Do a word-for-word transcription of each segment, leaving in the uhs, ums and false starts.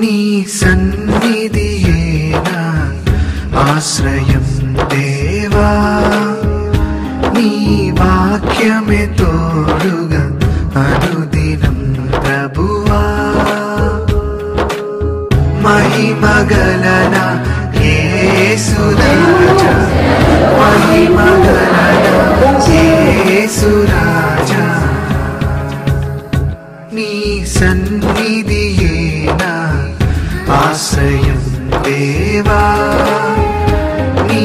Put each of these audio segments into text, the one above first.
నీ సన్నిధియే నా ఆశ్రయం దేవా, నీ వాక్యమే తోడుగా అనుదినం ప్రభువా. మహిమగలనా యేసురాజా, మహిమగలనా యేసురాజా, నీ సన్నిధియే నా ఆశ్రయం దేవా, నీ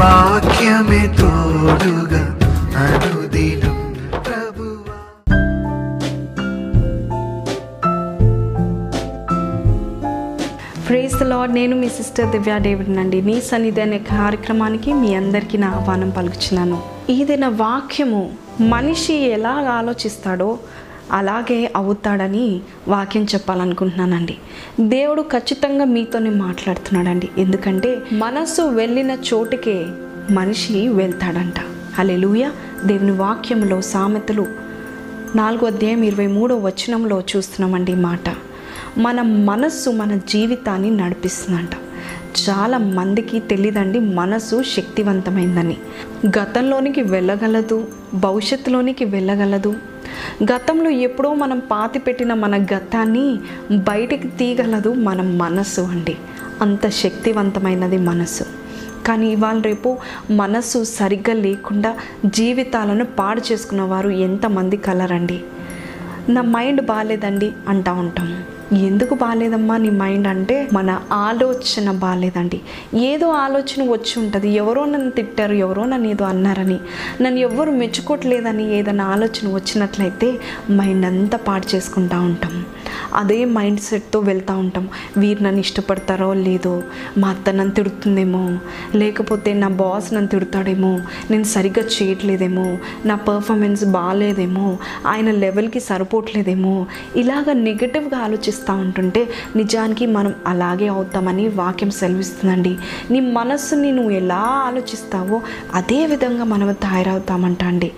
వాక్యమే తోడుగా అనుదినం ప్రభువా. Praise the Lord. నేను మీ సిస్టర్ దివ్యా డేవిడ్ నండి. నీ సన్నిధి అనే కార్యక్రమానికి మీ అందరికీ నా ఆహ్వానం పలుకుచున్నాను. ఈదిన వాక్యము మనిషి ఎలా ఆలోచిస్తాడో అలాగే అవుతాడని వాక్యం చెప్పాలనుకుంటున్నానండి. దేవుడు ఖచ్చితంగా మీతోనే మాట్లాడుతున్నాడండి. ఎందుకంటే మనసు వెళ్ళిన చోటుకే మనిషి వెళ్తాడంట. హల్లెలూయా. దేవుని వాక్యంలో సామెతలు నాలుగో అధ్యాయం ఇరవై మూడో వచనంలో చూస్తున్నామండి మాట. మన మనస్సు మన జీవితాన్ని నడిపిస్తుందంట. చాలా మందికి తెలియదండి మనసు శక్తివంతమైందని. గతంలోనికి వెళ్ళగలదు, భవిష్యత్తులోనికి వెళ్ళగలదు. గతంలో ఎప్పుడో మనం పాతి పెట్టిన మన గతాన్ని బయటికి తీయగలదు మన మనసు అండి. అంత శక్తివంతమైనది మనసు. కానీ ఇవాళ రేపు మనసు సరిగ్గా లేకుండా జీవితాలను పాడు చేసుకున్న వారు ఎంతమంది కలరండి. నా మైండ్ బాగాలేదండి అంటూ ఉంటాం. ఎందుకు బాగాలేదమ్మా నీ మైండ్ అంటే మన ఆలోచన బాగాలేదండి. ఏదో ఆలోచన వచ్చి ఉంటుంది, ఎవరో నన్ను తిట్టారు, ఎవరో నన్ను ఏదో అన్నారని, నన్ను ఎవరు మెచ్చుకోవట్లేదని ఏదైనా ఆలోచన వచ్చినట్లయితే మైండ్ అంతా పాడు చేసుకుంటూ ఉంటాం. అదే మైండ్ సెట్తో వెళ్తూ ఉంటాం. వీరు నన్ను ఇష్టపడతారో లేదో, మా అత్త నన్ను తిడుతుందేమో, లేకపోతే నా బాస్ నన్ను తిడతాడేమో, నేను సరిగ్గా చేయట్లేదేమో, నా పర్ఫార్మెన్స్ బాగాలేదేమో, ఆయన లెవెల్కి సరిపోవట్లేదేమో, ఇలాగ నెగిటివ్గా ఆలోచిస్తాం ఉంటుంటే నిజానికి మనం అలాగే అవుతామని వాక్యం సెలవిస్తుందండి. నీ మనస్సుని నువ్వు ఎలా ఆలోచిస్తావో అదే విధంగా మనం తయారవుతామంట అండి.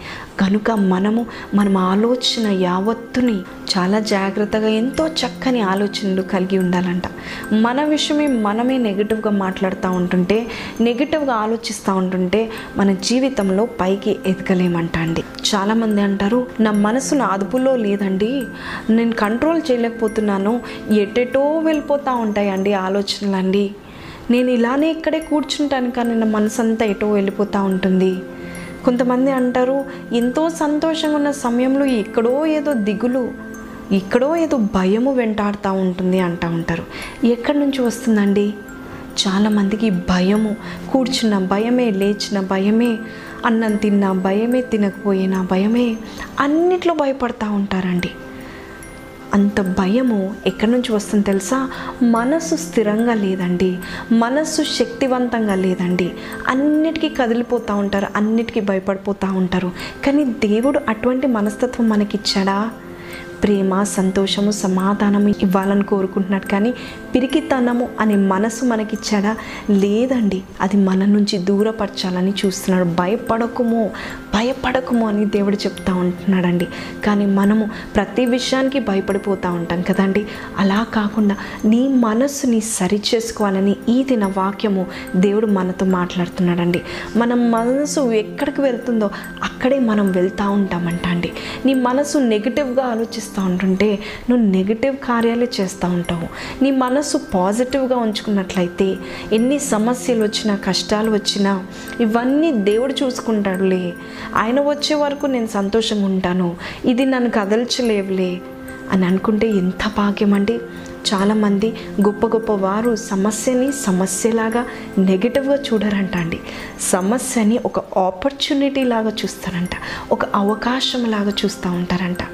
కనుక మనము మనం ఆలోచన యావత్తుని చాలా జాగ్రత్తగా ఎంతో చక్కని ఆలోచనలు కలిగి ఉండాలంట. మన విషయమే మనమే నెగిటివ్గా మాట్లాడుతూ ఉంటుంటే, నెగిటివ్గా ఆలోచిస్తూ ఉంటుంటే మన జీవితంలో పైకి ఎదగలేమంట అండి. చాలామంది అంటారు, నా మనసు నా అదుపులో లేదండి, నేను కంట్రోల్ చేయలేకపోతున్నాను, ఎటెటో వెళ్ళిపోతూ ఉంటాయండి ఆలోచనలండి, నేను ఇలానే ఇక్కడే కూర్చుంటాను కానీ నా మనసు అంతా ఎటో వెళ్ళిపోతూ ఉంటుంది. కొంతమంది అంటారు, ఎంతో సంతోషంగా ఉన్న సమయంలో ఎక్కడో ఏదో దిగులు, ఎక్కడో ఏదో భయము వెంటాడుతూ ఉంటుంది అంటూ ఉంటారు. ఎక్కడి నుంచి వస్తుందండి? చాలామందికి భయము, కూర్చున్న భయమే, లేచిన భయమే, అన్నం తిన్నా భయమే, తినకపోయినా భయమే, అన్నిట్లో భయపడుతూ ఉంటారండి. అంత భయము ఎక్కడి నుంచి వస్తుంది తెలుసా? మనసు స్థిరంగా లేదండి, మనసు శక్తివంతంగా లేదండి. అన్నిటికీ కదిలిపోతూ ఉంటారు, అన్నిటికీ భయపడిపోతూ ఉంటారు. కానీ దేవుడు అటువంటి మనస్తత్వం మనకిచ్చాడా? ప్రేమ, సంతోషము, సమాధానము ఇవ్వాలని కోరుకుంటున్నాడు. కానీ పిరికితనము అనే మనసు మనకిచ్చాడా? లేదండి. అది మన నుంచి దూరపరచాలని చూస్తున్నాడు. భయపడకుము, భయపడకుము అని దేవుడు చెప్తా ఉంటున్నాడండి. కానీ మనము ప్రతి విషయానికి భయపడిపోతూ ఉంటాం కదండి. అలా కాకుండా నీ మనస్సుని సరి చేసుకోవాలని ఈ దిన వాక్యము దేవుడు మనతో మాట్లాడుతున్నాడండి. మన మనసు ఎక్కడికి వెళ్తుందో అక్కడే మనం వెళ్తూ ఉంటామంట అండి. నీ మనసు నెగిటివ్గా ఆలోచిస్తుంది ఉంటుంటే నువ్వు నెగిటివ్ కార్యాలే చేస్తూ ఉంటావు. నీ మనసు పాజిటివ్గా ఉంచుకున్నట్లయితే ఎన్ని సమస్యలు వచ్చినా, కష్టాలు వచ్చినా ఇవన్నీ దేవుడు చూసుకుంటాడులే, ఆయన వచ్చే వరకు నేను సంతోషంగా ఉంటాను, ఇది నన్ను కదల్చలేవులే అని అనుకుంటే ఎంత భాగ్యం అండి. చాలామంది గొప్ప గొప్ప వారు సమస్యని సమస్యలాగా నెగిటివ్గా చూడరంట అండి. సమస్యని ఒక ఆపర్చునిటీ లాగా చూస్తారంట, ఒక అవకాశం లాగా చూస్తూ ఉంటారంట.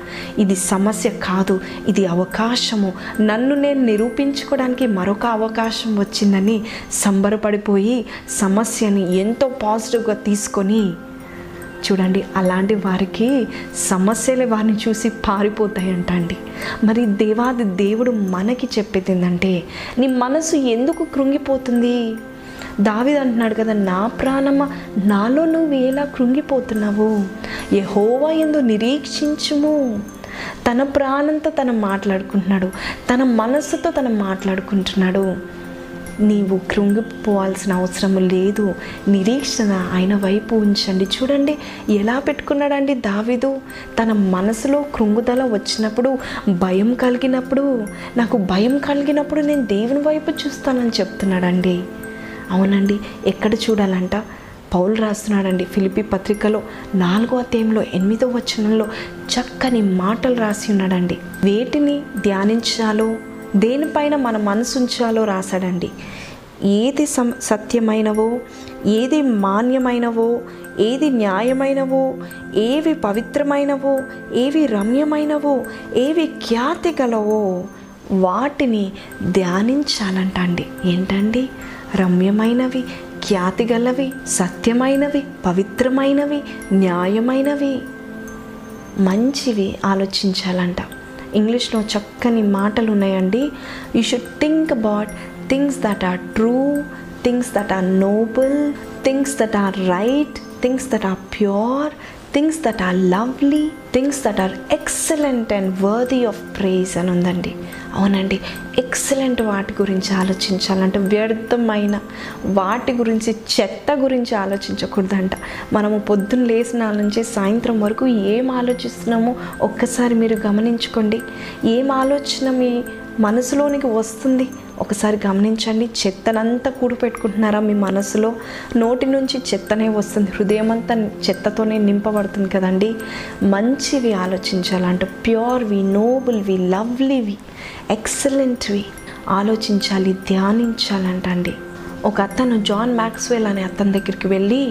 ఇది సమస్య కాదు, ఇది అవకాశము, నన్ను నేను నిరూపించుకోవడానికి మరొక అవకాశం వచ్చిందని సంబరపడిపోయి సమస్యని ఎంతో పాజిటివ్గా తీసుకొని చూడండి. అలాంటి వారికి సమస్యలే వారిని చూసి పారిపోతాయంట అండి. మరి దేవాది దేవుడు మనకి చెప్పేది ఏంటంటే, నీ మనసు ఎందుకు కృంగిపోతుంది? దావీదు అంటున్నాడు కదా, నా ప్రాణమా నాలో నువ్వు ఎలా కృంగిపోతున్నావు, యెహోవా యందు నిరీక్షించుము, తన ప్రాణంతో తను మాట్లాడుకుంటున్నాడు, తన మనస్సుతో తను మాట్లాడుకుంటున్నాడు. నీవు కృంగిపోవాల్సిన అవసరం లేదు, నిరీక్షణ ఆయన వైపు ఉంచండి. చూడండి ఎలా పెట్టుకున్నాడండి దావీదు. తన మనసులో కృంగుదల వచ్చినప్పుడు, భయం కలిగినప్పుడు, నాకు భయం కలిగినప్పుడు నేను దేవుని వైపు చూస్తానని చెప్తున్నాడండి. అవునండి, ఎక్కడ చూడాలంట? పౌలు రాస్తున్నాడండి ఫిలిప్పీ పత్రికలో నాలుగో అధ్యాయంలో ఎనిమిదో వచనంలో చక్కని మాటలు రాసి ఉన్నాడండి. వేటిని ధ్యానించాలో, దేనిపైన మన మనసు ఉంచాలో రాశాడండి. ఏది సం సత్యమైనవో, ఏది మాన్యమైనవో, ఏది న్యాయమైనవో, ఏవి పవిత్రమైనవో, ఏవి రమ్యమైనవో, ఏవి ఖ్యాతి గలవో వాటిని ధ్యానించాలంట అండి. ఏంటండి? రమ్యమైనవి, ఖ్యాతి గలవి, సత్యమైనవి, పవిత్రమైనవి, న్యాయమైనవి, మంచివి ఆలోచించాలంట. ఇంగ్లీష్లో చక్కని మాటలు ఉన్నాయండి. You should think about things that are true, things that are noble, things that are right, things that are pure, things that are lovely, things that are excellent and worthy of praise అని ఉందండి. అవునండి, excellent వాటి గురించి ఆలోచించాలంటే, వ్యర్థమైన వాటి గురించి, చెత్త గురించి ఆలోచించకూడదంట. మనము పొద్దున్న లేచిన నుంచి సాయంత్రం వరకు ఏం ఆలోచిస్తున్నామో ఒక్కసారి మీరు గమనించుకోండి. ఏం ఆలోచన మీ మనసులోనికి వస్తుంది ఒకసారి గమనించండి. చెత్తనంతా కూడి పెట్టుకుంటున్నారా మీ మనసులో? నోటి నుంచి చెత్తనే వస్తుంది, హృదయం అంతా చెత్తతోనే నింపబడుతుంది కదండి. మంచివి ఆలోచించాలంటే, ప్యూర్వి, నోబుల్వి, లవ్లీవి, ఎక్సలెంట్వి ఆలోచించాలి, ధ్యానించాలంట అండి. ఒక అతను జాన్ మ్యాక్స్వెల్ అనే అతని దగ్గరికి వెళ్ళి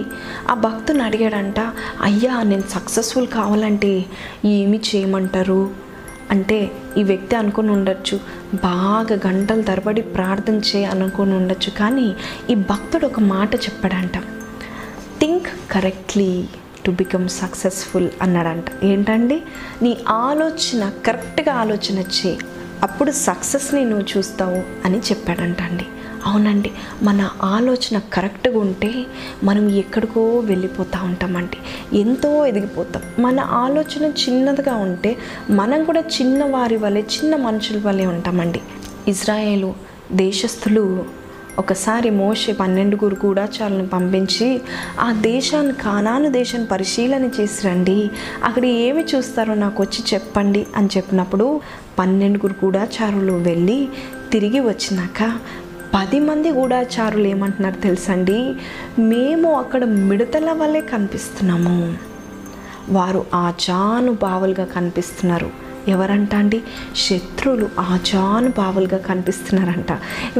ఆ భక్తుని అడిగాడంట, అయ్యా నేను సక్సెస్ఫుల్ కావాలంటే ఏమి చేయమంటారు అంటే, ఈ వ్యక్తి అనుకుని ఉండొచ్చు, బాగా గంటలు తరబడి ప్రార్థన చేయ అనుకుని ఉండొచ్చు. కానీ ఈ భక్తుడు ఒక మాట చెప్పాడంట, think correctly to become successful అన్నాడంట. ఏంటండి? నీ ఆలోచన కరెక్ట్గా ఆలోచన చే, అప్పుడు సక్సెస్ని నువ్వు చూస్తావు అని చెప్పాడంట అండి. అవునండి, మన ఆలోచన కరెక్ట్గా ఉంటే మనం ఎక్కడికో వెళ్ళిపోతూ ఉంటామండి, ఎంతో ఎదిగిపోతాం. మన ఆలోచన చిన్నదిగా ఉంటే మనం కూడా చిన్న వారి వలె, చిన్న మనుషుల వలె ఉంటామండి. ఇజ్రాయేలు దేశస్థులు ఒకసారి మోషే పన్నెండుగురు గూఢచారులను పంపించి ఆ దేశాన్ని, కానాను దేశాన్ని పరిశీలన చేసి రండి, అక్కడ ఏమి చూస్తారో నాకు వచ్చి చెప్పండి అని చెప్పినప్పుడు పన్నెండుగురు గూఢచారులు వెళ్ళి తిరిగి వచ్చినాక పది మంది గూఢచారులు ఏమంటున్నారు తెలుసండి, మేము అక్కడ మిడతల వలె కనిపిస్తున్నాము, వారు ఆజానుభావులుగా కనిపిస్తున్నారు. ఎవరంట అండి? శత్రువులు ఆజానుభావులుగా కనిపిస్తున్నారంట,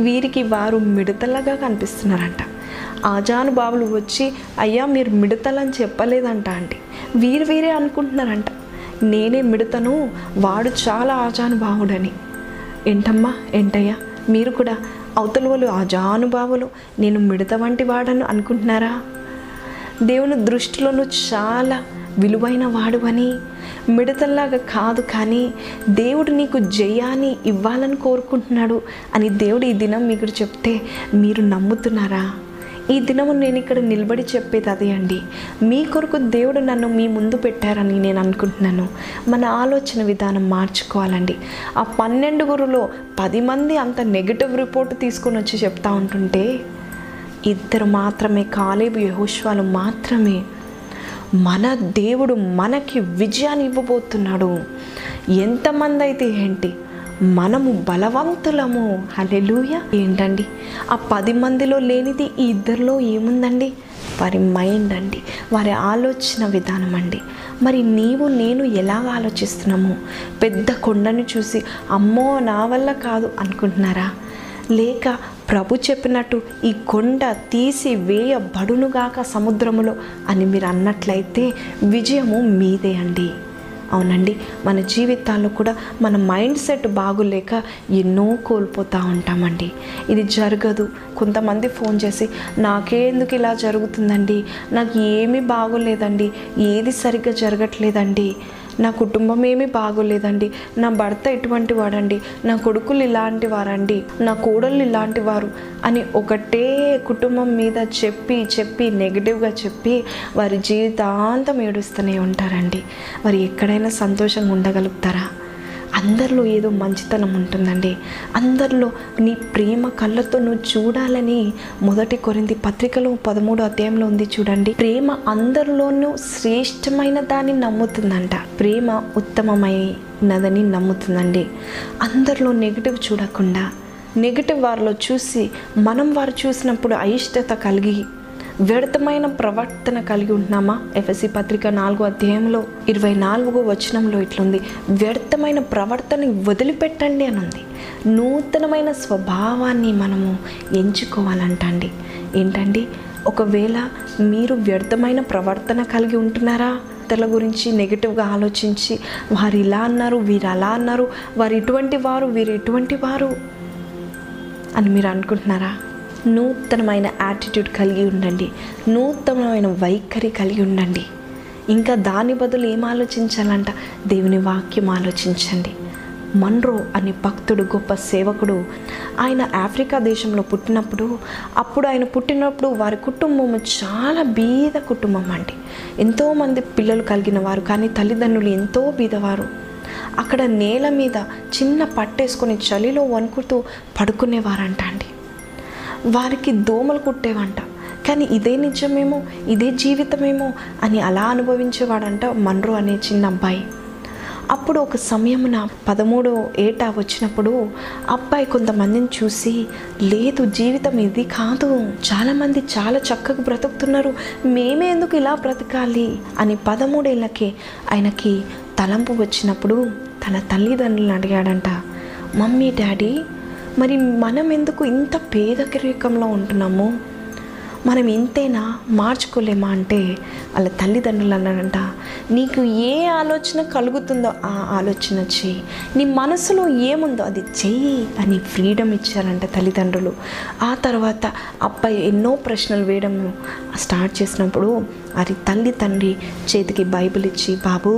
వీరికి వారు మిడతలగా కనిపిస్తున్నారంట. ఆజానుభావులు వచ్చి అయ్యా మీరు మిడతలని చెప్పలేదంట అండి, వీరు వీరే అనుకుంటున్నారంట, నేనే మిడతను, వాడు చాలా ఆజానుభావుడని. ఏంటమ్మా, ఏంటయ్యా, మీరు కూడా అవతల వాళ్ళు ఆజానుభావులు, నేను మిడత వంటి వాడను అనుకుంటున్నారా? దేవుని దృష్టిలోనూ చాలా విలువైన వాడు అని, మిడతల్లాగా కాదు కానీ దేవుడు నీకు జయాన్ని ఇవ్వాలని కోరుకుంటున్నాడు అని దేవుడు ఈ దినం మీకు చెప్తే మీరు నమ్ముతున్నారా? ఈ దినము నేను ఇక్కడ నిలబడి చెప్పేది అదే అండి. మీ కొరకు దేవుడు నన్ను మీ ముందు పెట్టారని నేను అనుకుంటున్నాను. మన ఆలోచన విధానం మార్చుకోవాలండి. ఆ పన్నెండుగురులో పది మంది అంత నెగిటివ్ రిపోర్ట్ తీసుకొని వచ్చి చెప్తా ఉంటుంటే, ఇద్దరు మాత్రమే, కాలేబు యెహోషువాలు మాత్రమే, మన దేవుడు మనకి విజయాన్ని ఇవ్వబోతున్నాడు. ఎంతమంది అయితే ఏంటి, మనము బలవంతులము. హల్లెలూయా. ఏంటండి ఆ పది మందిలో లేనిది ఈ ఇద్దరిలో ఏముందండి? వారి మైండ్ అండి, వారి ఆలోచన విధానం అండి. మరి నీవు నేను ఎలా ఆలోచిస్తున్నాము? పెద్ద కొండను చూసి అమ్మో నా వల్ల కాదు అనుకుంటున్నారా? లేక ప్రభు చెప్పినట్టు ఈ కొండ తీసి వేయబడునుగాక సముద్రములో అని మీరు అన్నట్లయితే విజయము మీదే అండి. అవునండి, మన జీవితాల్లో కూడా మన మైండ్ సెట్ బాగులేక ఎన్నో కోల్పోతూ ఉంటామండి. ఇది జరగదు, కొంతమంది ఫోన్ చేసి నాకేందుకు ఇలా జరుగుతుందండి, నాకు ఏమీ బాగోలేదండి, ఏది సరిగ్గా జరగట్లేదండి, నా కుటుంబం ఏమీ బాగోలేదండి, నా భర్త ఎటువంటి వాడండి, నా కొడుకులు ఇలాంటి వారండి, నా కోడళ్ళు ఇలాంటి వారు అని ఒకటే కుటుంబం మీద చెప్పి చెప్పి నెగిటివ్గా చెప్పి వారి జీవితాంతం ఏడుస్తూనే ఉంటారండి. వారు ఎక్కడైనా సంతోషంగా ఉండగలుగుతారా? అందరిలో ఏదో మంచితనం ఉంటుందండి. అందరిలో నీ ప్రేమ కళ్ళతో నువ్వు చూడాలని మొదటి కొరింథీ పత్రికలో పదమూడో అధ్యాయంలో ఉంది చూడండి. ప్రేమ అందరిలోనూ శ్రేష్టమైన దాన్ని నమ్ముతుందంట, ప్రేమ ఉత్తమమైనదని నమ్ముతుందండి. అందరిలో నెగిటివ్ చూడకుండా, నెగిటివ్ వారిలో చూసి మనం వారు చూసినప్పుడు అయిష్టత కలిగి వ్యర్థమైన ప్రవర్తన కలిగి ఉంటున్నామా? ఎఫెసీ పత్రిక నాలుగో అధ్యాయంలో ఇరవై నాలుగో వచనంలో ఇట్లుంది, వ్యర్థమైన ప్రవర్తన వదిలిపెట్టండి అని ఉంది. నూతనమైన స్వభావాన్ని మనము ఎంచుకోవాలంటండి. ఏంటండి, ఒకవేళ మీరు వ్యర్థమైన ప్రవర్తన కలిగి ఉంటున్నారా? తల గురించి నెగిటివ్గా ఆలోచించి వారు ఇలా అన్నారు, వీరు అలా అన్నారు, వారు ఇటువంటి వారు, వీరు ఇటువంటి వారు అని మీరు అనుకుంటున్నారా? నూతనమైన యాటిట్యూడ్ కలిగి ఉండండి, నూతనమైన వైఖరి కలిగి ఉండండి. ఇంకా దాని బదులు ఏం ఆలోచించాలంట? దేవుని వాక్యం ఆలోచించండి. మన్రో అనే భక్తుడు, గొప్ప సేవకుడు, ఆయన ఆఫ్రికా దేశంలో పుట్టినప్పుడు అప్పుడు ఆయన పుట్టినప్పుడు వారి కుటుంబము చాలా బీద కుటుంబం అండి. ఎంతోమంది పిల్లలు కలిగిన వారు, కానీ తల్లిదండ్రులు ఎంతో బీదవారు. అక్కడ నేల మీద చిన్న పట్టేసుకొని చలిలో వణుకుతూ పడుకునేవారంట అండి. వారికి దోమలు కుట్టేవంట. కానీ ఇదే నిజమేమో, ఇదే జీవితమేమో అని అలా అనుభవించేవాడంట మన్రో అనే చిన్న అబ్బాయి. అప్పుడు ఒక సమయమున పదమూడో ఏటా వచ్చినప్పుడు అబ్బాయి కొంతమందిని చూసి, లేదు జీవితం ఇది కాదు, చాలామంది చాలా చక్కగా బ్రతుకుతున్నారు, మేమే ఎందుకు ఇలా బ్రతకాలి అని పదమూడేళ్ళకే ఆయనకి తలంపు వచ్చినప్పుడు తన తల్లిదండ్రులను అడిగాడంట, మమ్మీ డాడీ మరి మనం ఎందుకు ఇంత పేదరికంలో ఉంటున్నాము, మనం ఇంతేనా, మార్చుకోలేమా అంటే వాళ్ళ తల్లిదండ్రులు అన్నారంట, నీకు ఏ ఆలోచన కలుగుతుందో ఆ ఆలోచన చెయ్యి, నీ మనసులో ఏముందో అది చెయ్యి అని ఫ్రీడమ్ ఇచ్చారంట తల్లిదండ్రులు. ఆ తర్వాత అబ్బాయి ఎన్నో ప్రశ్నలు వేయడం స్టార్ట్ చేసినప్పుడు అది తల్లి తండ్రి చేతికి బైబిల్ ఇచ్చి, బాబు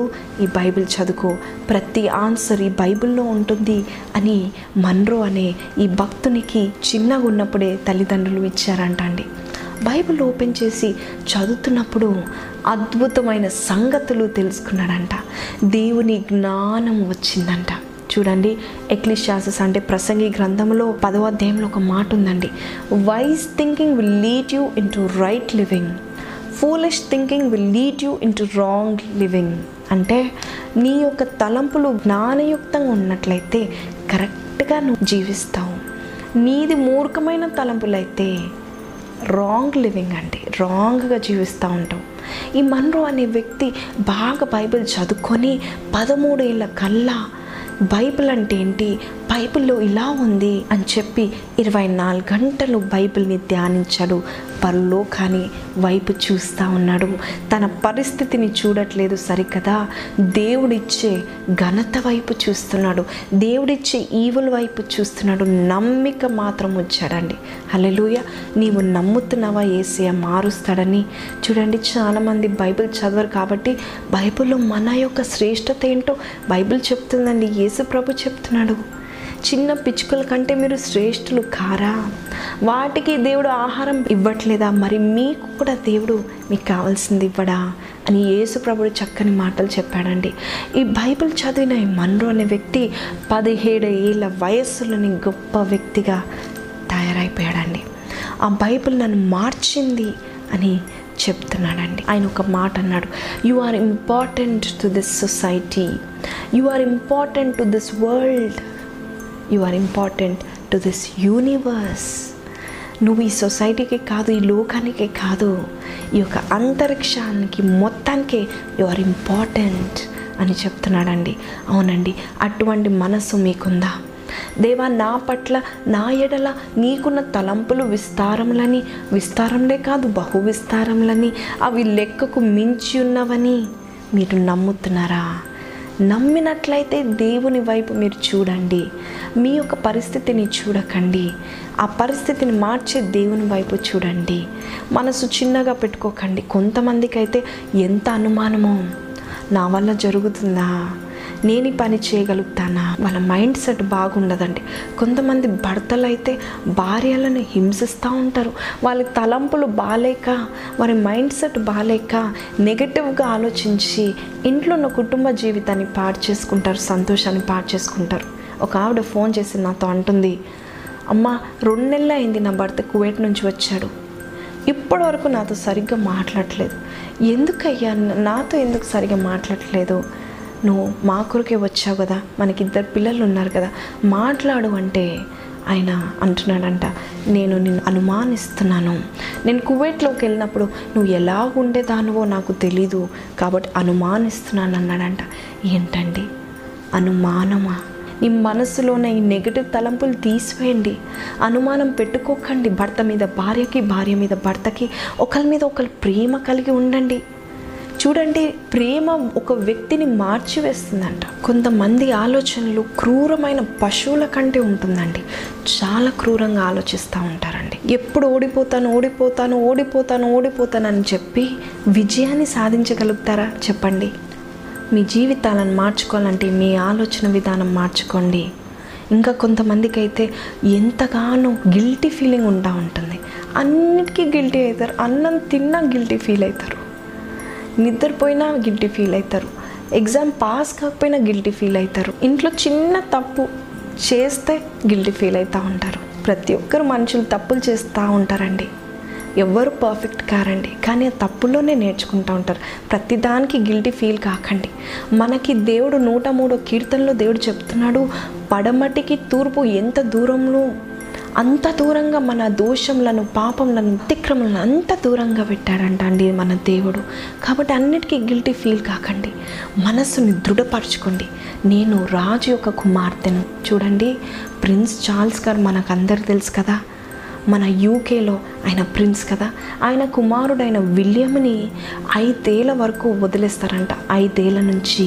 ఈ బైబిల్ చదువుకో, ప్రతి ఆన్సర్ ఈ బైబిల్లో ఉంటుంది అని మన్రో అనే ఈ భక్తునికి చిన్నగా ఉన్నప్పుడే తల్లిదండ్రులు ఇచ్చారంట అండి. బైబిల్ ఓపెన్ చేసి చదువుతున్నప్పుడు అద్భుతమైన సంగతులు తెలుసుకున్నాడంట, దేవుని జ్ఞానం వచ్చిందంట. చూడండి, ఎక్లెసియాస్టీస్ అంటే ప్రసంగి గ్రంథంలో పదవ అధ్యాయంలో ఒక మాట ఉందండి, wise thinking will lead you into right living, foolish thinking will lead you into wrong living. అంటే నీ యొక్క తలంపులు జ్ఞానయుక్తంగా ఉన్నట్లయితే కరెక్ట్గా నువ్వు జీవిస్తావు, నీది మూర్ఖమైన తలంపులైతే రాంగ్ లివింగ్ అండి, రాంగ్గా జీవిస్తూ ఉంటాం. ఈ మన్రో అనే వ్యక్తి బాగా బైబిల్ చదువుకొని పదమూడేళ్ళ కల్లా బైబిల్ అంటే ఏంటి, బైబిల్లో ఇలా ఉంది అని చెప్పి ఇరవై నాలుగు గంటలు బైబిల్ని ధ్యానించాడు, పరలోకాన్ని వైపు చూస్తూ ఉన్నాడు. తన పరిస్థితిని చూడట్లేదు సరికదా, దేవుడిచ్చే ఘనత వైపు చూస్తున్నాడు, దేవుడిచ్చే ఈవుల వైపు చూస్తున్నాడు, నమ్మిక మాత్రం వచ్చాడండి. హల్లెలూయా. నీవు నమ్ముతున్నావా యేసయ్య మారుస్తాడని? చూడండి, చాలామంది బైబిల్ చదవరు కాబట్టి బైబిల్లో మన యొక్క శ్రేష్టత ఏంటో బైబిల్ చెప్తుందండి, యేసు ప్రభు చెప్తున్నాడు, చిన్న పిచ్చుకల కంటే మీరు శ్రేష్ఠులు కారా? వాటికి దేవుడు ఆహారం ఇవ్వట్లేదా? మరి మీకు కూడా దేవుడు మీకు కావాల్సింది ఇవ్వడా అని యేసు ప్రభుడు చక్కని మాటలు చెప్పాడండి. ఈ బైబిల్ చదివిన ఈ మన్రో అనే వ్యక్తి పదిహేడు ఏళ్ళ వయస్సులోని గొప్ప వ్యక్తిగా తయారైపోయాడండి. ఆ బైబిల్ నన్ను మార్చింది అని చెప్తున్నాడండి. ఆయన ఒక మాట అన్నాడు, you are important to this society, you are important to this world, you are important to this universe. నువ్వు ఈ సొసైటీకి కాదు, ఈ లోకానికి కాదు, ఈ యొక్క అంతరిక్షానికి మొత్తానికే యు ఆర్ ఇంపార్టెంట్ అని చెప్తున్నాడండి. అవునండి, అటువంటి మనసు మీకుందా? దేవా నా పట్ల, నా ఎడల నీకున్న తలంపులు విస్తారములని, విస్తారంలే కాదు బహు విస్తారములని, అవి లెక్కకు మించి ఉన్నవని మీరు నమ్ముతున్నారా? నమ్మినట్లయితే దేవుని వైపు మీరు చూడండి, మీ యొక్క పరిస్థితిని చూడకండి, ఆ పరిస్థితిని మార్చే దేవుని వైపు చూడండి. మనసు చిన్నగా పెట్టుకోకండి. కొంతమందికి అయితే ఎంత అనుమానమో, నా వల్ల జరుగుతుందా, నేను ఈ పని చేయగలుగుతానా, వాళ్ళ మైండ్ సెట్ బాగుండదండి. కొంతమంది భర్తలు అయితే భార్యలను హింసిస్తూ ఉంటారు. వాళ్ళ తలంపులు బాలేక, వారి మైండ్ సెట్ బాలేక నెగటివ్గా ఆలోచించి ఇంట్లో ఉన్న కుటుంబ జీవితాన్ని పాడు చేసుకుంటారు, సంతోషాన్ని పాడు చేసుకుంటారు. ఒక ఆవిడ ఫోన్ చేసి నాతో అంటుంది, అమ్మ రెండు నెలలు అయింది నా భర్త కువైట్ నుంచి వచ్చాడు, ఇప్పటి వరకు నాతో సరిగ్గా మాట్లాడలేదు, ఎందుకయ్యా నాతో ఎందుకు సరిగ్గా మాట్లాడలేదు, నువ్వు మా కొరకే వచ్చావు కదా, మనకి ఇద్దరు పిల్లలు ఉన్నారు కదా, మాట్లాడు అంటే ఆయన అంటున్నాడంట, నేను నిన్ను అనుమానిస్తున్నాను, నేను కువైట్లోకి వెళ్ళినప్పుడు నువ్వు ఎలా ఉండేదానువో నాకు తెలీదు కాబట్టి అనుమానిస్తున్నాను అన్నాడంట. ఏంటండి అనుమానమా? నీ మనసులోనే ఈ నెగిటివ్ తలంపులు తీసివేయండి, అనుమానం పెట్టుకోకండి. భర్త మీద భార్యకి, భార్య మీద భర్తకి, ఒకరి మీద ఒకరు ప్రేమ కలిగి ఉండండి. చూడండి, ప్రేమ ఒక వ్యక్తిని మార్చివేస్తుందంట. కొంతమంది ఆలోచనలు క్రూరమైన పశువుల కంటే ఉంటుందండి. చాలా క్రూరంగా ఆలోచిస్తూ ఉంటారండి. ఎప్పుడు ఓడిపోతాను ఓడిపోతాను ఓడిపోతాను ఓడిపోతాను అని చెప్పి విజయాన్ని సాధించగలుగుతారా చెప్పండి. మీ జీవితాలను మార్చుకోవాలంటే మీ ఆలోచన విధానం మార్చుకోండి. ఇంకా కొంతమందికి అయితే ఎంతగానో గిల్టీ ఫీలింగ్ ఉంటా ఉంటుంది. అన్నిటికీ గిల్టీ అవుతారు. అన్నం తిన్నా గిల్టీ ఫీల్ అవుతారు, నిద్రపోయినా గిల్టీ ఫీల్ అవుతారు, ఎగ్జామ్ పాస్ కాకపోయినా గిల్టీ ఫీల్ అవుతారు, ఇంట్లో చిన్న తప్పు చేస్తే గిల్టీ ఫీల్ అవుతూ ఉంటారు. ప్రతి ఒక్కరు మనుషులు తప్పులు చేస్తూ ఉంటారండి. ఎవ్వరు పర్ఫెక్ట్ కారండి, కానీ ఆ తప్పుల్లోనే నేర్చుకుంటూ ఉంటారు. ప్రతిదానికి గిల్టీ ఫీల్ కాకండి. మనకి దేవుడు నూట మూడో కీర్తనలో దేవుడు చెప్తున్నాడు, పడమటికి తూర్పు ఎంత దూరంలో అంత దూరంగా మన దోషములను, పాపములను, అతిక్రమలను అంత దూరంగా పెట్టాడంట అండి మన దేవుడు. కాబట్టి అన్నిటికీ గిల్టీ ఫీల్ కాకండి, మనస్సుని దృఢపరచుకోండి. నేను రాజు యొక్క కుమార్తెను. చూడండి, ప్రిన్స్ చార్ల్స్ గారు మనకు అందరు తెలుసు కదా, మన యూకేలో ఆయన ప్రిన్స్ కదా. ఆయన కుమారుడైన విలియంని ఐదేళ్ల వరకు వదిలేస్తారంట. ఐదేళ్ల నుంచి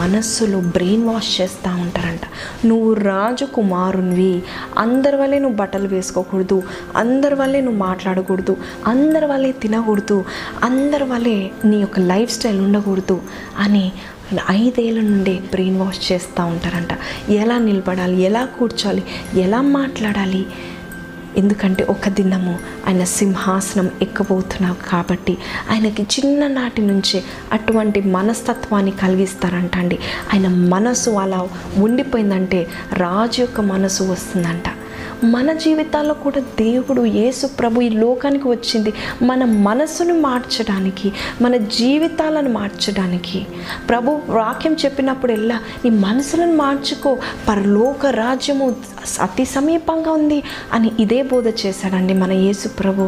మనస్సులో బ్రెయిన్ వాష్ చేస్తూ ఉంటారంట. నువ్వు రాజు కుమారునివి, అందరి వల్లే నువ్వు బట్టలు వేసుకోకూడదు, అందరి వల్లే నువ్వు మాట్లాడకూడదు, అందరి వల్లే తినకూడదు, అందరి వల్లే నీ యొక్క లైఫ్ స్టైల్ ఉండకూడదు అని ఐదేళ్ళ నుండే బ్రెయిన్ వాష్ చేస్తూ ఉంటారంట. ఎలా నిలబడాలి, ఎలా కూర్చోాలి, ఎలా మాట్లాడాలి, ఎందుకంటే ఒక దినము ఆయన సింహాసనం ఎక్కబోతున్నావు కాబట్టి ఆయనకి చిన్ననాటి నుంచే అటువంటి మనస్తత్వాన్ని కలిగిస్తారంట అండి. ఆయన మనసు అలా ఉండిపోయిందంటే రాజు యొక్క మనసు వస్తుందంట. మన జీవితాల్లో కూడా దేవుడు యేసు ప్రభు ఈ లోకానికి వచ్చింది మన మనసును మార్చడానికి, మన జీవితాలను మార్చడానికి. ప్రభు వాక్యం చెప్పినప్పుడెల్లా నీ మనసులను మార్చుకో, పరలోక రాజ్యము అతి సమీపంగా ఉంది అని ఇదే బోధ చేశాడండి మన యేసు ప్రభు.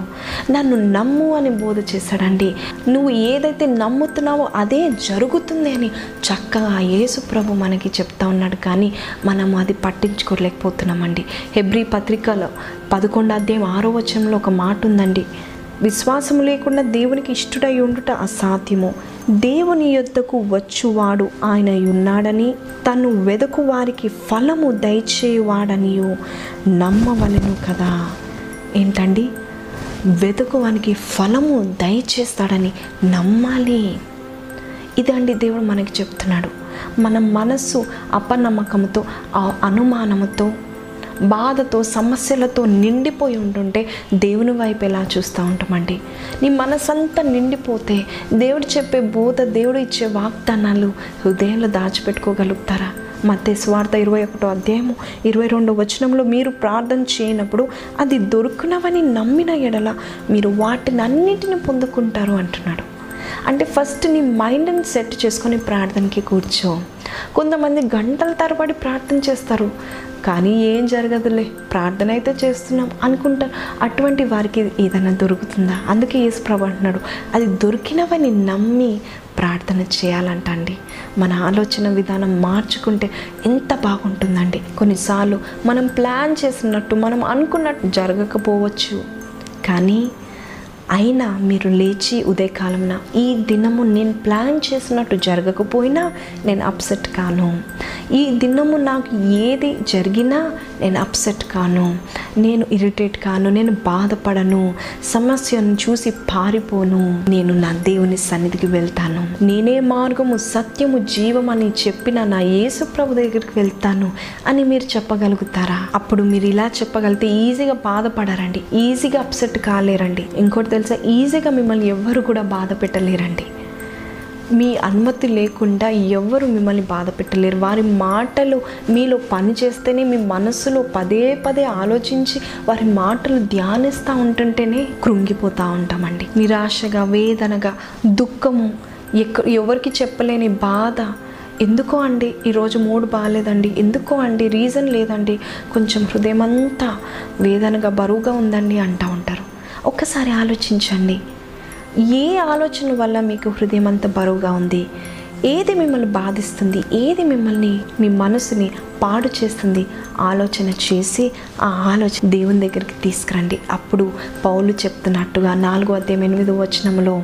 నన్ను నమ్ము అని బోధ చేశాడండి. నువ్వు ఏదైతే నమ్ముతున్నావో అదే జరుగుతుంది అని చక్కగా యేసు ప్రభు మనకి చెప్తా ఉన్నాడు. కానీ మనం అది పట్టించుకోలేకపోతున్నామండి. హెబ్రీ పత్రికలో పదకొండు అధ్యాయం ఆరో వచనంలో ఒక మాట ఉందండి, విశ్వాసము లేకుండా దేవునికి ఇష్టడై ఉండుట అసాధ్యము, దేవుని యొద్దకు వచ్చువాడు ఆయన ఉన్నాడని, తను వెదకు వారికి ఫలము దయచేవాడనియు నమ్మవలెను కదా. ఏంటండి, వెదకు వానికి ఫలము దయచేస్తాడని నమ్మాలి. ఇదండి దేవుడు మనకి చెప్తున్నాడు. మన మనస్సు అపనమ్మకంతో, అనుమానంతో, బాధతో, సమస్యలతో నిండిపోయి ఉంటుంటే దేవుని వైపు ఎలా చూస్తూ ఉంటామండి? నీ మనసంతా నిండిపోతే దేవుడు చెప్పే బోధ, దేవుడు ఇచ్చే వాగ్దానాలు హృదయంలో దాచిపెట్టుకోగలుగుతారా? మత్తయి సువార్త ఇరవై ఒకటో అధ్యాయము ఇరవై రెండో వచనంలో, మీరు ప్రార్థన చేయనప్పుడు అది దొరుకునవని నమ్మిన ఎడల మీరు వాటిని అన్నిటిని పొందుకుంటారు అంటున్నాడు. అంటే ఫస్ట్ నీ మైండ్ని సెట్ చేసుకొని ప్రార్థనకి కూర్చో. కొంతమంది గంటల తరబడి ప్రార్థన చేస్తారు, కానీ ఏం జరగదులే, ప్రార్థన అయితే చేస్తున్నాం అనుకుంటారు. అటువంటి వారికి ఏదైనా దొరుకుతుందా? అందుకే యేసు ప్రభు అంటున్నాడు, అది దొరికినవని నమ్మి ప్రార్థన చేయాలంట అండి. మన ఆలోచన విధానం మార్చుకుంటే ఎంత బాగుంటుందండి. కొన్నిసార్లు మనం ప్లాన్ చేసినట్టు, మనం అనుకున్నట్టు జరగకపోవచ్చు, కానీ అయినా మీరు లేచి ఉదయకాలంన ఈ దినము నేను ప్లాన్ చేసినట్టు జరగకపోయినా నేను అప్సెట్ కాను, ఈ దినము నాకు ఏది జరిగినా నేను అప్సెట్ కాను, నేను ఇరిటేట్ కాను, నేను బాధపడను, సమస్యను చూసి పారిపోను, నేను నా దేవుని సన్నిధికి వెళ్తాను. నేనే మార్గము సత్యము జీవం అని చెప్పిన నా యేసు ప్రభు దగ్గరికి వెళ్తాను అని మీరు చెప్పగలుగుతారా? అప్పుడు మీరు ఇలా చెప్పగలిగితే ఈజీగా బాధపడారండి, ఈజీగా అప్సెట్ కాలేరండి. ఇంకోటి తెలుసా, ఈజీగా మిమ్మల్ని ఎవ్వరు కూడా బాధ పెట్టలేరండి. మీ అనుమతి లేకుండా ఎవ్వరు మిమ్మల్ని బాధ పెట్టలేరు. వారి మాటలు మీలో పనిచేస్తేనే, మీ మనసులో పదే పదే ఆలోచించి వారి మాటలు ధ్యానిస్తూ ఉంటుంటేనే కృంగిపోతూ ఉంటామండి. నిరాశగా, వేదనగా, దుఃఖము, ఎక్క ఎవరికి చెప్పలేని బాధ, ఎందుకో అండి ఈరోజు మూడ్ బాగాలేదండి, ఎందుకో అండి రీజన్ లేదండి, కొంచెం హృదయం అంతా వేదనగా బరువుగా ఉందండి అంటూ ఉంటారు. ఒక్కసారి ఆలోచించండి, ఏ ఆలోచన వల్ల మీకు హృదయం అంత బరువుగా ఉంది? ఏది మిమ్మల్ని బాధిస్తుంది? ఏది మిమ్మల్ని మీ మనసుని పాడు చేస్తుంది? ఆలోచన చేసి ఆ ఆలోచన దేవుని దగ్గరికి తీసుకురండి. అప్పుడు పౌలు చెప్తున్నట్టుగా నాలుగో అధ్యాయం ఎనిమిదో వచనంలో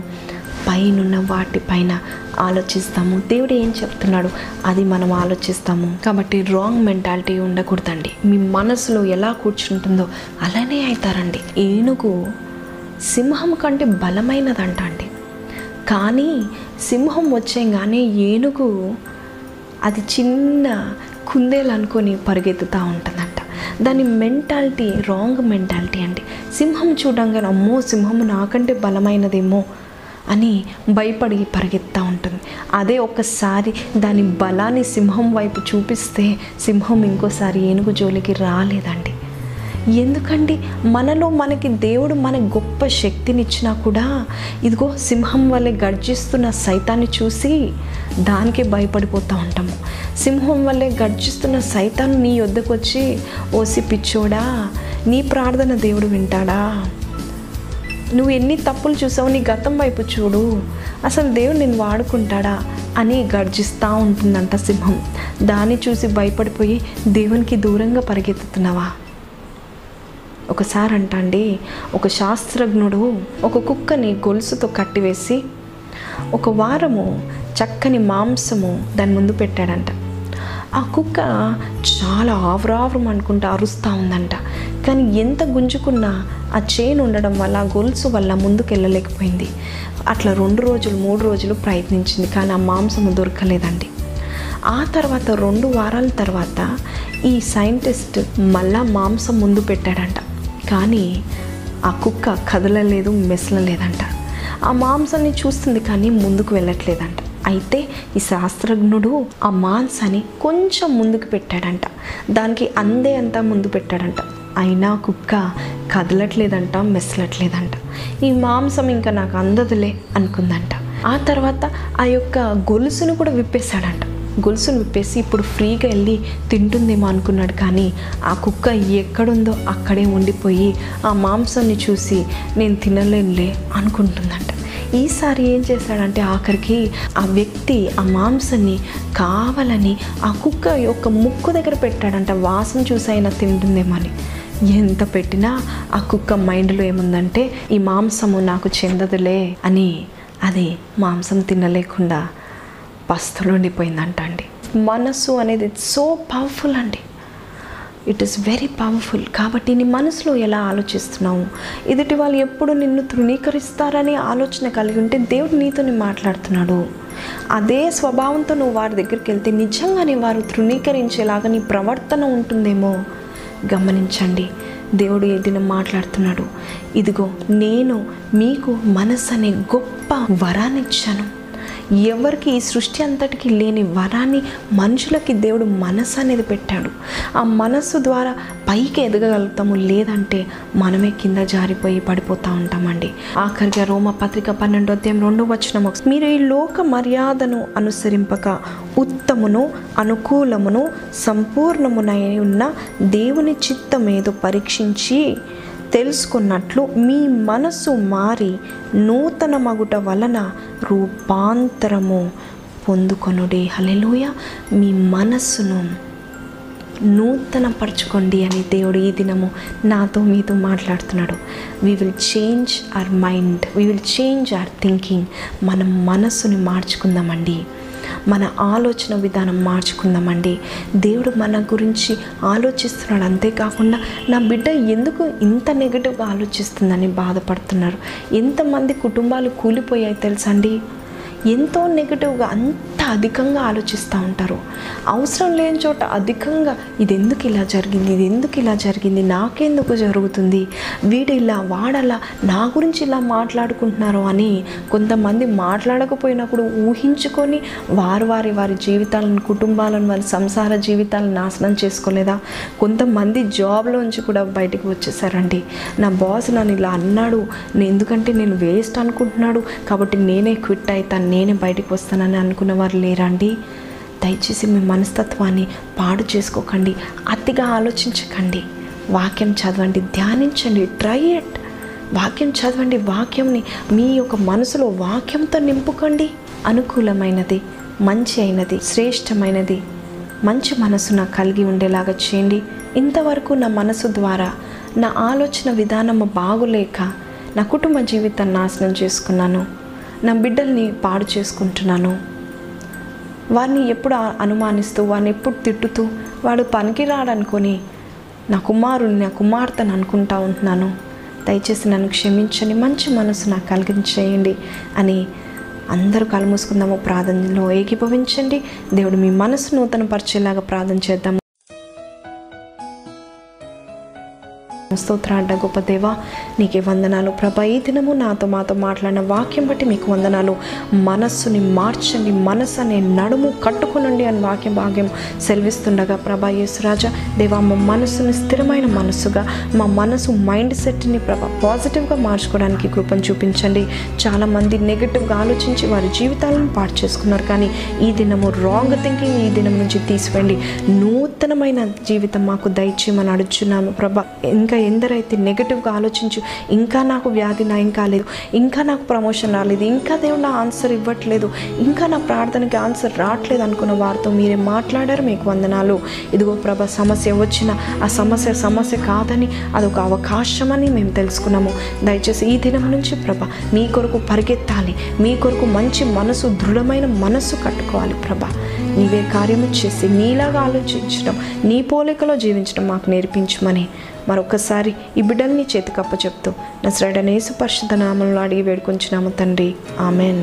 పైనున్న వాటిపైన ఆలోచిస్తాము. దేవుడు ఏం చెప్తున్నాడు అది మనం ఆలోచిస్తాము. కాబట్టి రాంగ్ మెంటాలిటీ ఉండకూడదండి. మీ మనసులో ఎలా కూర్చుంటుందో అలానే అవుతారండి. ఏనుగు సింహం కంటే బలమైనదంట అండి, కానీ సింహం వచ్చేగానే ఏనుగు అది చిన్న కుందేలు అనుకొని పరిగెత్తుతూ ఉంటుందంట. దాని మెంటాలిటీ రాంగ్ మెంటాలిటీ అండి. సింహం చూడంగానే అమ్మో సింహం నాకంటే బలమైనదేమో అని భయపడి పరిగెత్తా ఉంటుంది. అదే ఒక్కసారి దాని బలాన్ని సింహం వైపు చూపిస్తే సింహం ఇంకోసారి ఏనుగు జోలికి రాలేదండి. ఎందుకండి మనలో మనకి దేవుడు మన గొప్ప శక్తినిచ్చినా కూడా ఇదిగో సింహం వల్లే గర్జిస్తున్న సైతాన్ని చూసి దానికే భయపడిపోతూ ఉంటాము. సింహం వల్లే గర్జిస్తున్న సైతాన్ని నీ యొద్దకు వచ్చి ఓసి పిచ్చోడా నీ ప్రార్థన దేవుడు వింటాడా, నువ్వు ఎన్ని తప్పులు చూసావు, నీ గతం వైపు చూడు, అసలు దేవుడు నిన్ను వాడుకుంటాడా అని గర్జిస్తూ ఉంటుందంట సింహం. దాన్ని చూసి భయపడిపోయి దేవునికి దూరంగా పరిగెత్తుతున్నావా? ఒకసారి అంటండి, ఒక శాస్త్రజ్ఞుడు ఒక కుక్కని గొలుసుతో కట్టివేసి ఒక వారము చక్కని మాంసము దాని ముందు పెట్టాడంట. ఆ కుక్క చాలా ఆవరావరం అనుకుంటా అరుస్తూ ఉందంట. కానీ ఎంత గుంజుకున్నా ఆ చైన్ ఉండడం వల్ల, ఆ గొలుసు వల్ల ముందుకు వెళ్ళలేకపోయింది. అట్లా రెండు రోజులు మూడు రోజులు ప్రయత్నించింది, కానీ ఆ మాంసం దొరకలేదండి. ఆ తర్వాత రెండు వారాల తర్వాత ఈ సైంటిస్ట్ మళ్ళా మాంసం ముందు పెట్టాడంట, కానీ ఆ కుక్క కదలలేదు, మెసలలేదంట. ఆ మాంసాన్ని చూస్తుంది కానీ ముందుకు వెళ్ళట్లేదంట. అయితే ఈ శాస్త్రజ్ఞుడు ఆ మాంసాన్ని కొంచెం ముందుకు పెట్టాడంట, దానికి అందే అంతా ముందు పెట్టాడంట. అయినా కుక్క కదలట్లేదంట, మెసలట్లేదంట. ఈ మాంసం ఇంకా నాకు అందదులే అనుకుందంట. ఆ తర్వాత ఆ యొక్క గొలుసును కూడా విప్పేశాడంట. గొలుసును విప్పేసి ఇప్పుడు ఫ్రీగా వెళ్ళి తింటుందేమో అనుకున్నాడు, కానీ ఆ కుక్క ఎక్కడుందో అక్కడే ఉండిపోయి ఆ మాంసాన్ని చూసి నేను తినలేనులే అనుకుంటుందంట. ఈసారి ఏం చేశాడంటే ఆఖరికి ఆ వ్యక్తి ఆ మాంసాన్ని కావాలని ఆ కుక్క యొక్క ముక్కు దగ్గర పెట్టాడంట, వాసన చూసైనా తింటుందేమో అని. ఎంత పెట్టినా ఆ కుక్క మైండ్లో ఏముందంటే ఈ మాంసము నాకు చెందదులే అని అది మాంసం తినలేకుండా పస్తులు ఉండిపోయిందంట అండి. మనసు అనేది ఇట్స్ సో పవర్ఫుల్ అండి, ఇట్ ఈస్ వెరీ పవర్ఫుల్. కాబట్టి నీ మనసులో ఎలా ఆలోచిస్తున్నావు? ఎదుటి వాళ్ళు ఎప్పుడు నిన్ను తృణీకరిస్తారనే ఆలోచన కలిగి ఉంటే దేవుడు నీతో మాట్లాడుతున్నాడు. అదే స్వభావంతో నువ్వు వారి దగ్గరికి వెళ్తే నిజంగానే వారు తృణీకరించేలాగా నీ ప్రవర్తన ఉంటుందేమో గమనించండి. దేవుడు ఏదైనా మాట్లాడుతున్నాడు. ఇదిగో నేను మీకు మనసు అనే గొప్ప వరాన్ని ఇచ్చాను. ఎవరికి ఈ సృష్టి అంతటికి లేని వరాన్ని మనుషులకి దేవుడు మనసు అనేది పెట్టాడు. ఆ మనసు ద్వారా పైకి ఎదగగలుగుతాము, లేదంటే మనమే కింద జారిపోయి పడిపోతూ ఉంటామండి. ఆఖరిగా రోమ పత్రిక పన్నెండో అధ్యాయం రెండో వచనం, మీరు ఈ లోక మర్యాదను అనుసరింపక ఉత్తమును అనుకూలమును సంపూర్ణమునై ఉన్న దేవుని చిత్తమేదో పరీక్షించి తెలుసుకున్నట్లు మీ మనసు మారి నూతన మగుట వలన రూపాంతరము పొందుకొనుడే. హల్లెలూయా. మీ మనస్సును నూతనపరచుకోండి అని దేవుడు ఈ దినము నాతో మీతో మాట్లాడుతున్నాడు. We will change our mind, we will change our thinking. మన మనస్సుని మార్చుకుందామండి, మన ఆలోచన విధానం మార్చుకుందామండి. దేవుడు మన గురించి ఆలోచిస్తున్నాడు, అంతేకాకుండా నా బిడ్డ ఎందుకు ఇంత నెగిటివ్గా ఆలోచిస్తుందని బాధపడుతున్నారు. ఎంతమంది కుటుంబాలు కూలిపోయాయి తెలుసా అండి. ఎంతో నెగిటివ్గా అంత అధికంగా ఆలోచిస్తూ ఉంటారు. అవసరం లేని చోట అధికంగా ఇది ఎందుకు ఇలా జరిగింది, ఇది ఎందుకు ఇలా జరిగింది, నాకెందుకు జరుగుతుంది, వీడు ఇలా వాడలా నా గురించి ఇలా మాట్లాడుకుంటున్నారు అని కొంతమంది మాట్లాడకపోయినప్పుడు ఊహించుకొని వారు వారి వారి జీవితాలను, కుటుంబాలను, వారి సంసార జీవితాలను నాశనం చేసుకోలేదా? కొంతమంది జాబ్లోంచి కూడా బయటకు వచ్చేసారండి. నా బాస్ నన్ను ఇలా అన్నాడు, ఎందుకంటే నేను వేస్ట్ అనుకుంటున్నాడు కాబట్టి నేనే క్విట్ అవుతాను, నేనే బయటకు వస్తానని అనుకున్న వారు లేరండి. దయచేసి మీ మనస్తత్వాన్ని పాడు చేసుకోకండి, అతిగా ఆలోచించకండి. వాక్యం చదవండి, ధ్యానించండి, ట్రై ఇట్. వాక్యం చదవండి, వాక్యంని మీ యొక్క మనసులో వాక్యంతో నింపుకోండి. అనుకూలమైనది, మంచి అయినది, శ్రేష్టమైనది, మంచి మనసు నాకు కలిగి ఉండేలాగా చేయండి. ఇంతవరకు నా మనసు ద్వారా నా ఆలోచన విధానము బాగులేక నా కుటుంబ జీవితాన్ని నాశనం చేసుకున్నాను, నా బిడ్డల్ని పాడు చేసుకుంటున్నాను, వారిని ఎప్పుడు అనుమానిస్తూ, వారిని ఎప్పుడు తిట్టుతూ, వాడు పనికి రాడనుకొని నా కుమారుని, నా కుమార్తెను అనుకుంటా ఉంటున్నాను. దయచేసి నన్ను క్షమించండి, మంచి మనసు నాకు కలిగించేయండి అని అందరూ కళ్ళు మూసుకుందాము, ప్రార్థనలో ఏకీభవించండి. దేవుడు మీ మనసు నూతన పరిచేలాగా ప్రార్థన చేద్దాము. స్తోత్రాడ్డ గొప్ప దేవా, నీకే వందనాలు ప్రభా. ఈ దినము నాతో మాతో మాట్లాడిన వాక్యం బట్టి మీకు వందనాలు. మనస్సుని మార్చండి, మనస్సు అనే నడుము కట్టుకునండి అని వాక్యం భాగ్యం సెలవిస్తుండగా ప్రభా యేసురాజా దేవా, మా మనస్సుని స్థిరమైన మనస్సుగా, మా మనసు మైండ్ సెట్ని ప్రభా పాజిటివ్గా మార్చుకోవడానికి కృపను చూపించండి. చాలామంది నెగిటివ్గా ఆలోచించి వారి జీవితాలను పాటు చేసుకున్నారు, కానీ ఈ దినము రాంగ్ థింకింగ్ ఈ దినం నుంచి తీసివేయండి. నూతనమైన జీవితం మాకు దయచేయమని అడుగుచున్నాము ప్రభా. ఇంకా ఎందరైతే నెగిటివ్గా ఆలోచించు, ఇంకా నాకు వ్యాధి నయం కాలేదు, ఇంకా నాకు ప్రమోషన్ రాలేదు, ఇంకా దేవుడు నా ఆన్సర్ ఇవ్వట్లేదు, ఇంకా నా ప్రార్థనకి ఆన్సర్ రావట్లేదు అనుకున్న వారితో మీరే మాట్లాడారు, మీకు వందనాలు. ఇదిగో ప్రభా, సమస్య వచ్చిన ఆ సమస్య సమస్య కాదని అదొక అవకాశం అని మేము తెలుసుకున్నాము. దయచేసి ఈ దినం నుంచి ప్రభా మీ కొరకు పరిగెత్తాలి, మీ కొరకు మంచి మనసు, దృఢమైన మనస్సు కట్టుకోవాలి ప్రభా. నీవే కార్యము చేసి నీలాగా ఆలోచించడం, నీ పోలికలో జీవించడం మాకు నేర్పించమని మరొకసారి ఈ బిడ్డల్ని చేతికప్ప చెప్తూ నసరేయుడైన యేసు పరిశుద్ధ నామములో అడిగి వేడుకొంచున్నాము తండ్రి, ఆమెన్.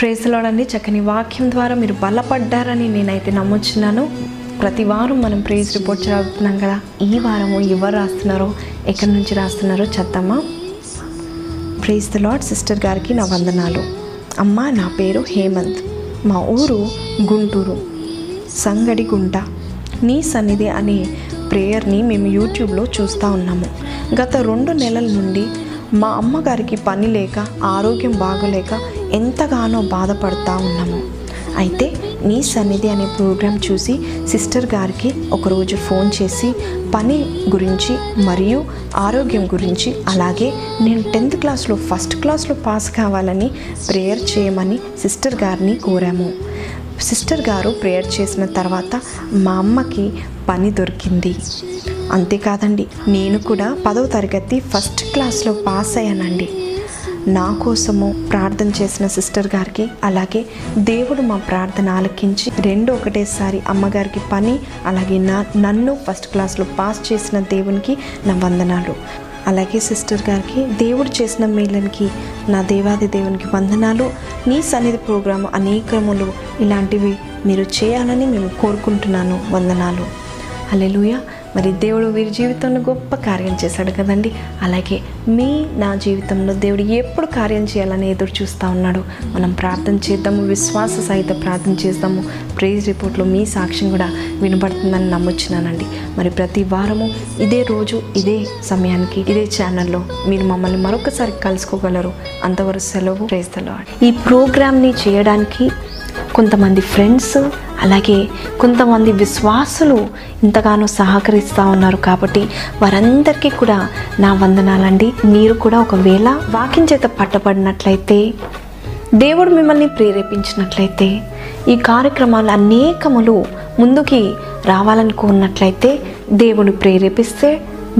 ప్రైజ్ ది లార్డ్ అండి. చక్కని వాక్యం ద్వారా మీరు బలపడ్డారని నేనైతే నమ్ముచున్నాను. ప్రతి వారం మనం ప్రేజ్ రిపోర్ట్ చదువుతున్నాం కదా, ఈ వారము ఎవరు రాస్తున్నారో, ఎక్కడి నుంచి రాస్తున్నారో చెప్తామా. Praise the lord. సిస్టర్ గారికి నా వందనాలు. అమ్మ, నా పేరు హేమంత్, మా ఊరు గుంటూరు, సంగడి గుంట. నీ సన్నిధి అనే ప్రేయర్ని మేము యూట్యూబ్లో చూస్తూ ఉన్నాము. గత రెండు నెలల నుండి మా అమ్మగారికి పని లేక, ఆరోగ్యం బాగోలేక ఎంతగానో బాధపడుతూ ఉన్నాము. అయితే నీ సన్నిధి అనే ప్రోగ్రాం చూసి సిస్టర్ గారికి ఒకరోజు ఫోన్ చేసి పని గురించి మరియు ఆరోగ్యం గురించి, అలాగే నేను టెన్త్ క్లాస్లో ఫస్ట్ క్లాస్లో పాస్ కావాలని ప్రేయర్ చేయమని సిస్టర్ గారిని కోరాము. సిస్టర్ గారు ప్రేయర్ చేసిన తర్వాత మా అమ్మకి పని దొరికింది. అంతేకాదండి, నేను కూడా పదో తరగతి ఫస్ట్ క్లాస్లో పాస్ అయ్యానండి. నా కోసము ప్రార్థన చేసిన సిస్టర్ గారికి, అలాగే దేవుడు మా ప్రార్థన ఆలకించి రెండు ఒకటేసారి అమ్మగారికి పని, అలాగే నా నన్ను ఫస్ట్ క్లాస్లో పాస్ చేసిన దేవునికి నా వందనాలు. అలాగే సిస్టర్ గారికి దేవుడు చేసిన మేలనికి నా దేవాది దేవునికి వందనాలు. నీ సన్నిధి ప్రోగ్రాం అనేకములు ఇలాంటివి మీరు చేయాలని మేము కోరుకుంటున్నాను, వందనాలు. హల్లెలూయా. మరి దేవుడు వీరి జీవితంలో గొప్ప కార్యం చేశాడు కదండి. అలాగే మీ నా జీవితంలో దేవుడు ఎప్పుడు కార్యం చేయాలని ఎదురు చూస్తూ ఉన్నాడు. మనం ప్రార్థన చేద్దాము, విశ్వాస సహిత ప్రార్థన చేద్దాము. ప్రేజ్ రిపోర్ట్లో మీ సాక్ష్యం కూడా వినబడుతుందని నమ్ముచున్నానండి. మరి ప్రతి వారము ఇదే రోజు, ఇదే సమయానికి, ఇదే ఛానల్లో మీరు మమ్మల్ని మరొకసారి కలుసుకోగలరు. అంతవరకు సెలవు. Praise the lord. ఈ ప్రోగ్రామ్ని చేయడానికి కొంతమంది ఫ్రెండ్స్, అలాగే కొంతమంది విశ్వాసులు ఇంతగానో సహకరిస్తూ ఉన్నారు. కాబట్టి వారందరికీ కూడా నా వందనాలండి. మీరు కూడా ఒకవేళ వాకింగ్ చేత పట్టబడినట్లయితే, దేవుడు మిమ్మల్ని ప్రేరేపించినట్లయితే, ఈ కార్యక్రమాలు అనేకములు ముందుకి రావాలనుకున్నట్లయితే, దేవుడు ప్రేరేపిస్తే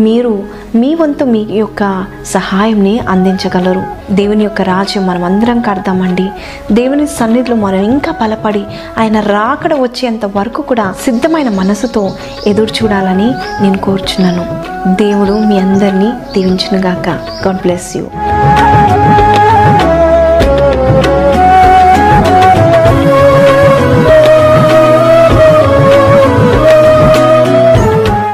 మీరు మీ వంతు మీ యొక్క సహాయంని అందించగలరు. దేవుని యొక్క రాజ్యం మనం అందరం కడదామండి. దేవుని సన్నిధిలో మనం ఇంకా బలపడి ఆయన రాకడ వచ్చేంత వరకు కూడా సిద్ధమైన మనసుతో ఎదురు చూడాలని నేను కోరుచున్నాను. దేవుడు మీ అందరినీ దీవించునుగాక. God bless you.